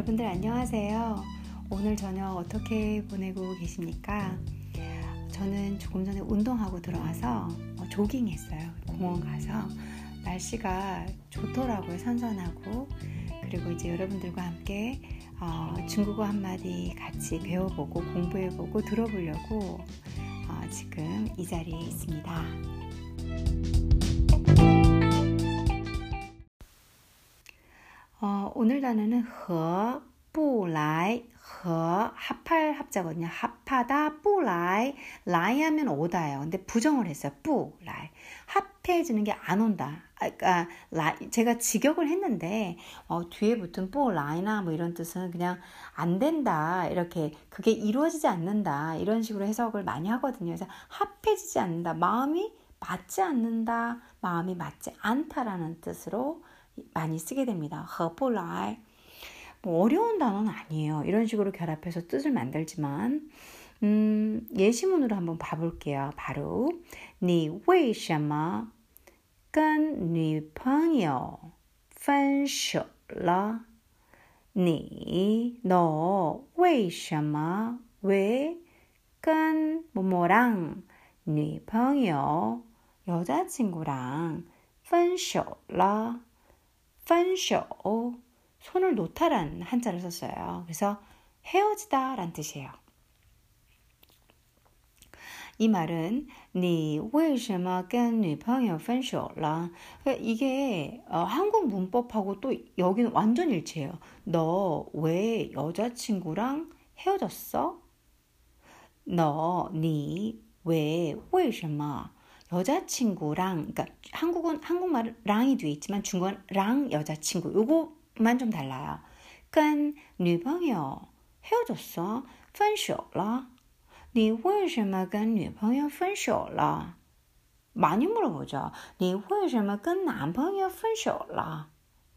여러분들 안녕하세요. 오늘 저녁 어떻게 보내고 계십니까? 저는 조금 전에 운동하고 들어와서 조깅했어요. 공원 가서 날씨가 좋더라고요. 선선하고. 그리고 이제 여러분들과 함께 중국어 한마디 같이 배워보고 공부해보고 들어보려고 지금 이 자리에 있습니다. 오늘 단어는 合不来, 합할 합자거든요. 합하다, 不来, 라이 하면 오다예요. 근데 부정을 했어요. 不来. 합해지는 게 안 온다. 그러니까 제가 직역을 했는데 뒤에 붙은 不来나 뭐 이런 뜻은 그냥 안 된다. 이렇게 그게 이루어지지 않는다. 이런 식으로 해석을 많이 하거든요. 그래서 합해지지 않는다. 마음이 맞지 않는다. 마음이 맞지 않다라는 뜻으로 많이 쓰게 됩니다. 合不来. 뭐 어려운 단어는 아니에요. 이런 식으로 결합해서 뜻을 만들지만 예시문으로 한번 봐볼게요. 바로 你为什么跟女朋友分手了? 你너为什么 왜跟 뭐뭐랑 女朋友 여자친구랑 分手了? 分手, 손을 놓다란 한자를 썼어요. 그래서 헤어지다 란 뜻이에요. 이 말은 你为什么跟女朋友分手了? 이게 한국 문법하고 또 여기는 완전 일치해요. 너 왜 여자친구랑 헤어졌어? 너 왜 여자친구랑, 그러니까 한국은 한국말은 랑이 뒤에 있지만 중국은 랑 여자친구 요거만 좀 달라요. 跟女朋友 헤어졌어? 分手了? 你为什么跟女朋友分手了? 많이 물어보죠. 你为什么跟男朋友分手了?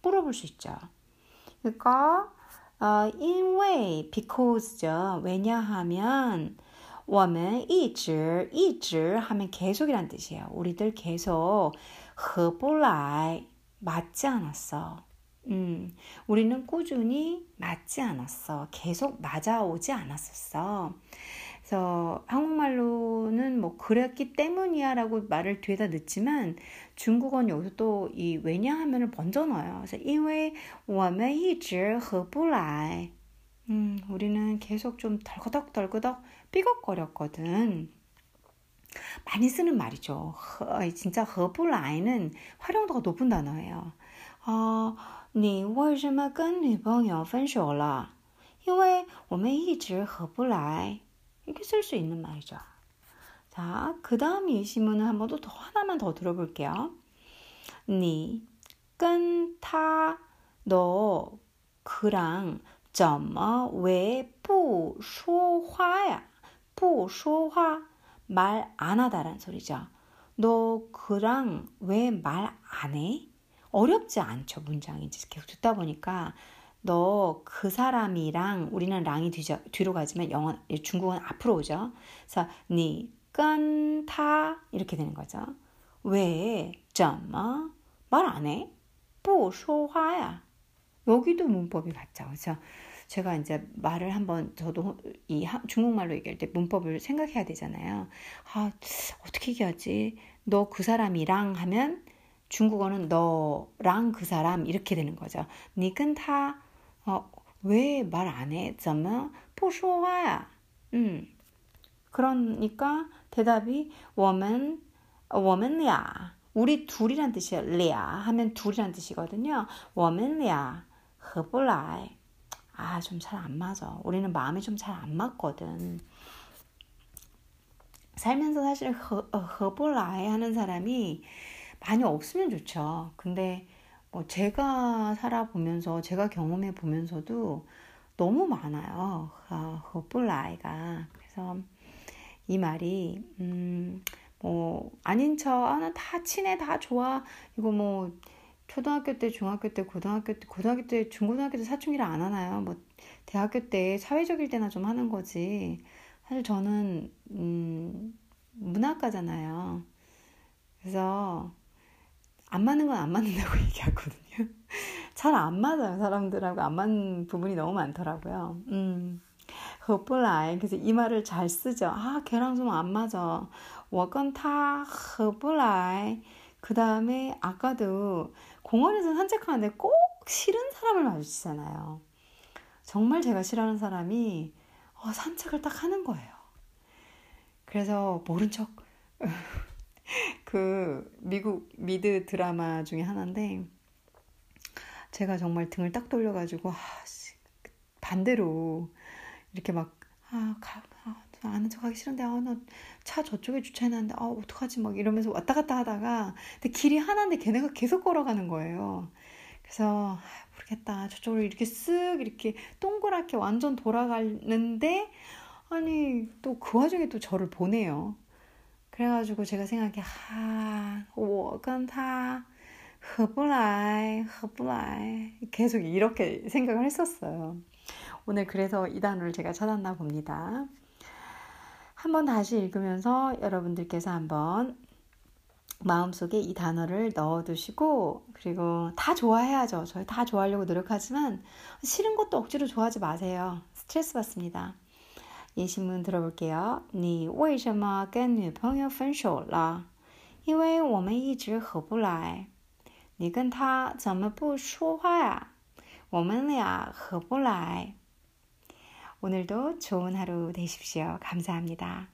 물어볼 수 있죠. 그러니까 因为 because죠. 왜냐하면 我们一直 하면 계속이란 뜻이에요. 우리들 계속 合不来 맞지 않았어. 우리는 꾸준히 맞지 않았어. 계속 맞아오지 않았었어. 그래서 한국말로는 뭐 그랬기 때문이야 라고 말을 뒤에다 넣지만 중국어는 여기서 또 이 왜냐하면을 먼저 넣어요. 그래서 因为我们一直合不来 우리는 계속 좀 덜거덕덜거덕 삐걱거렸거든. 많이 쓰는 말이죠. 진짜 合不来는 활용도가 높은 단어예요. 你为什么跟女朋友分手了? 因为我们一直合不来 이렇게 쓸 수 있는 말이죠. 자, 그 다음 예시문은 한 번 더 하나만 더 들어볼게요. 你跟他 너 그랑 怎么왜不说话呀? 不说话, 말 안 하다란 소리죠. 너 그랑 왜 말 안 해? 어렵지 않죠, 문장이. 계속 듣다 보니까 너 그 사람이랑, 우리는 랑이 뒤로 가지만 영어, 중국은 앞으로 오죠. 그래서 你跟他 이렇게 되는 거죠. 왜, 怎么 말 안 해? 不说话呀? 여기도 문법이 같죠. 그래서 제가 이제 말을 한번 저도 이 중국말로 얘기할 때 문법을 생각해야 되잖아요. 아, 어떻게 얘기하지? 너 그 사람이랑 하면 중국어는 너랑 그 사람 이렇게 되는 거죠. 你跟他 왜 말 안 해? 怎么不说话呀? 그러니까 대답이 我们俩 우리 둘이란 뜻이에요. 俩 하면 둘이란 뜻이거든요. 我们俩合不来 아, 좀 잘 안 맞아. 우리는 마음이 좀 잘 안 맞거든. 살면서 사실 合不来 하는 사람이 많이 없으면 좋죠. 근데 뭐 제가 살아보면서, 제가 경험해 보면서도 너무 많아요. 合不来가. 그래서 이 말이 아닌 척, 나 다 친해, 다 좋아. 이거 뭐 초등학교 때, 중학교 때, 고등학교 때, 중고등학교 때 사춘기를 안 하나요? 뭐 대학교 때 사회적일 때나 좀 하는 거지. 사실 저는 문학가잖아요. 그래서 안 맞는 건 안 맞는다고 얘기하거든요. 잘 안 맞아요. 사람들하고 안 맞는 부분이 너무 많더라고요. 合不来. 그래서 이 말을 잘 쓰죠. 아, 걔랑 좀 안 맞아. 我跟他 合不来. 그 다음에 아까도 공원에서 산책하는데 꼭 싫은 사람을 마주치잖아요. 정말 제가 싫어하는 사람이 산책을 딱 하는 거예요. 그래서 모른 척. 그 미국 미드 드라마 중에 하나인데 제가 정말 등을 딱 돌려가지고 반대로 이렇게 막 아는 척하기 싫은데 나 차 저쪽에 주차해놨는데 어떡하지 막 이러면서 왔다 갔다 하다가 근데 길이 하나인데 걔네가 계속 걸어가는 거예요. 그래서 모르겠다 저쪽으로 이렇게 쓱 이렇게 동그랗게 완전 돌아가는데 아니 또 그 와중에 또 저를 보내요. 그래가지고 제가 생각해 我跟他合不来合不来 계속 이렇게 생각을 했었어요. 오늘 그래서 이 단어를 제가 찾았나 봅니다. 한번 다시 읽으면서 여러분들께서 한번 마음속에 이 단어를 넣어두시고 그리고 다 좋아해야죠. 저희 다 좋아하려고 노력하지만 싫은 것도 억지로 좋아하지 마세요. 스트레스 받습니다. 예시문 들어볼게요. 你为什么跟女朋友分手了？因为我们一直合不来。 你跟她怎么不说话呀？我们俩合不来。 오늘도 좋은 하루 되십시오. 감사합니다.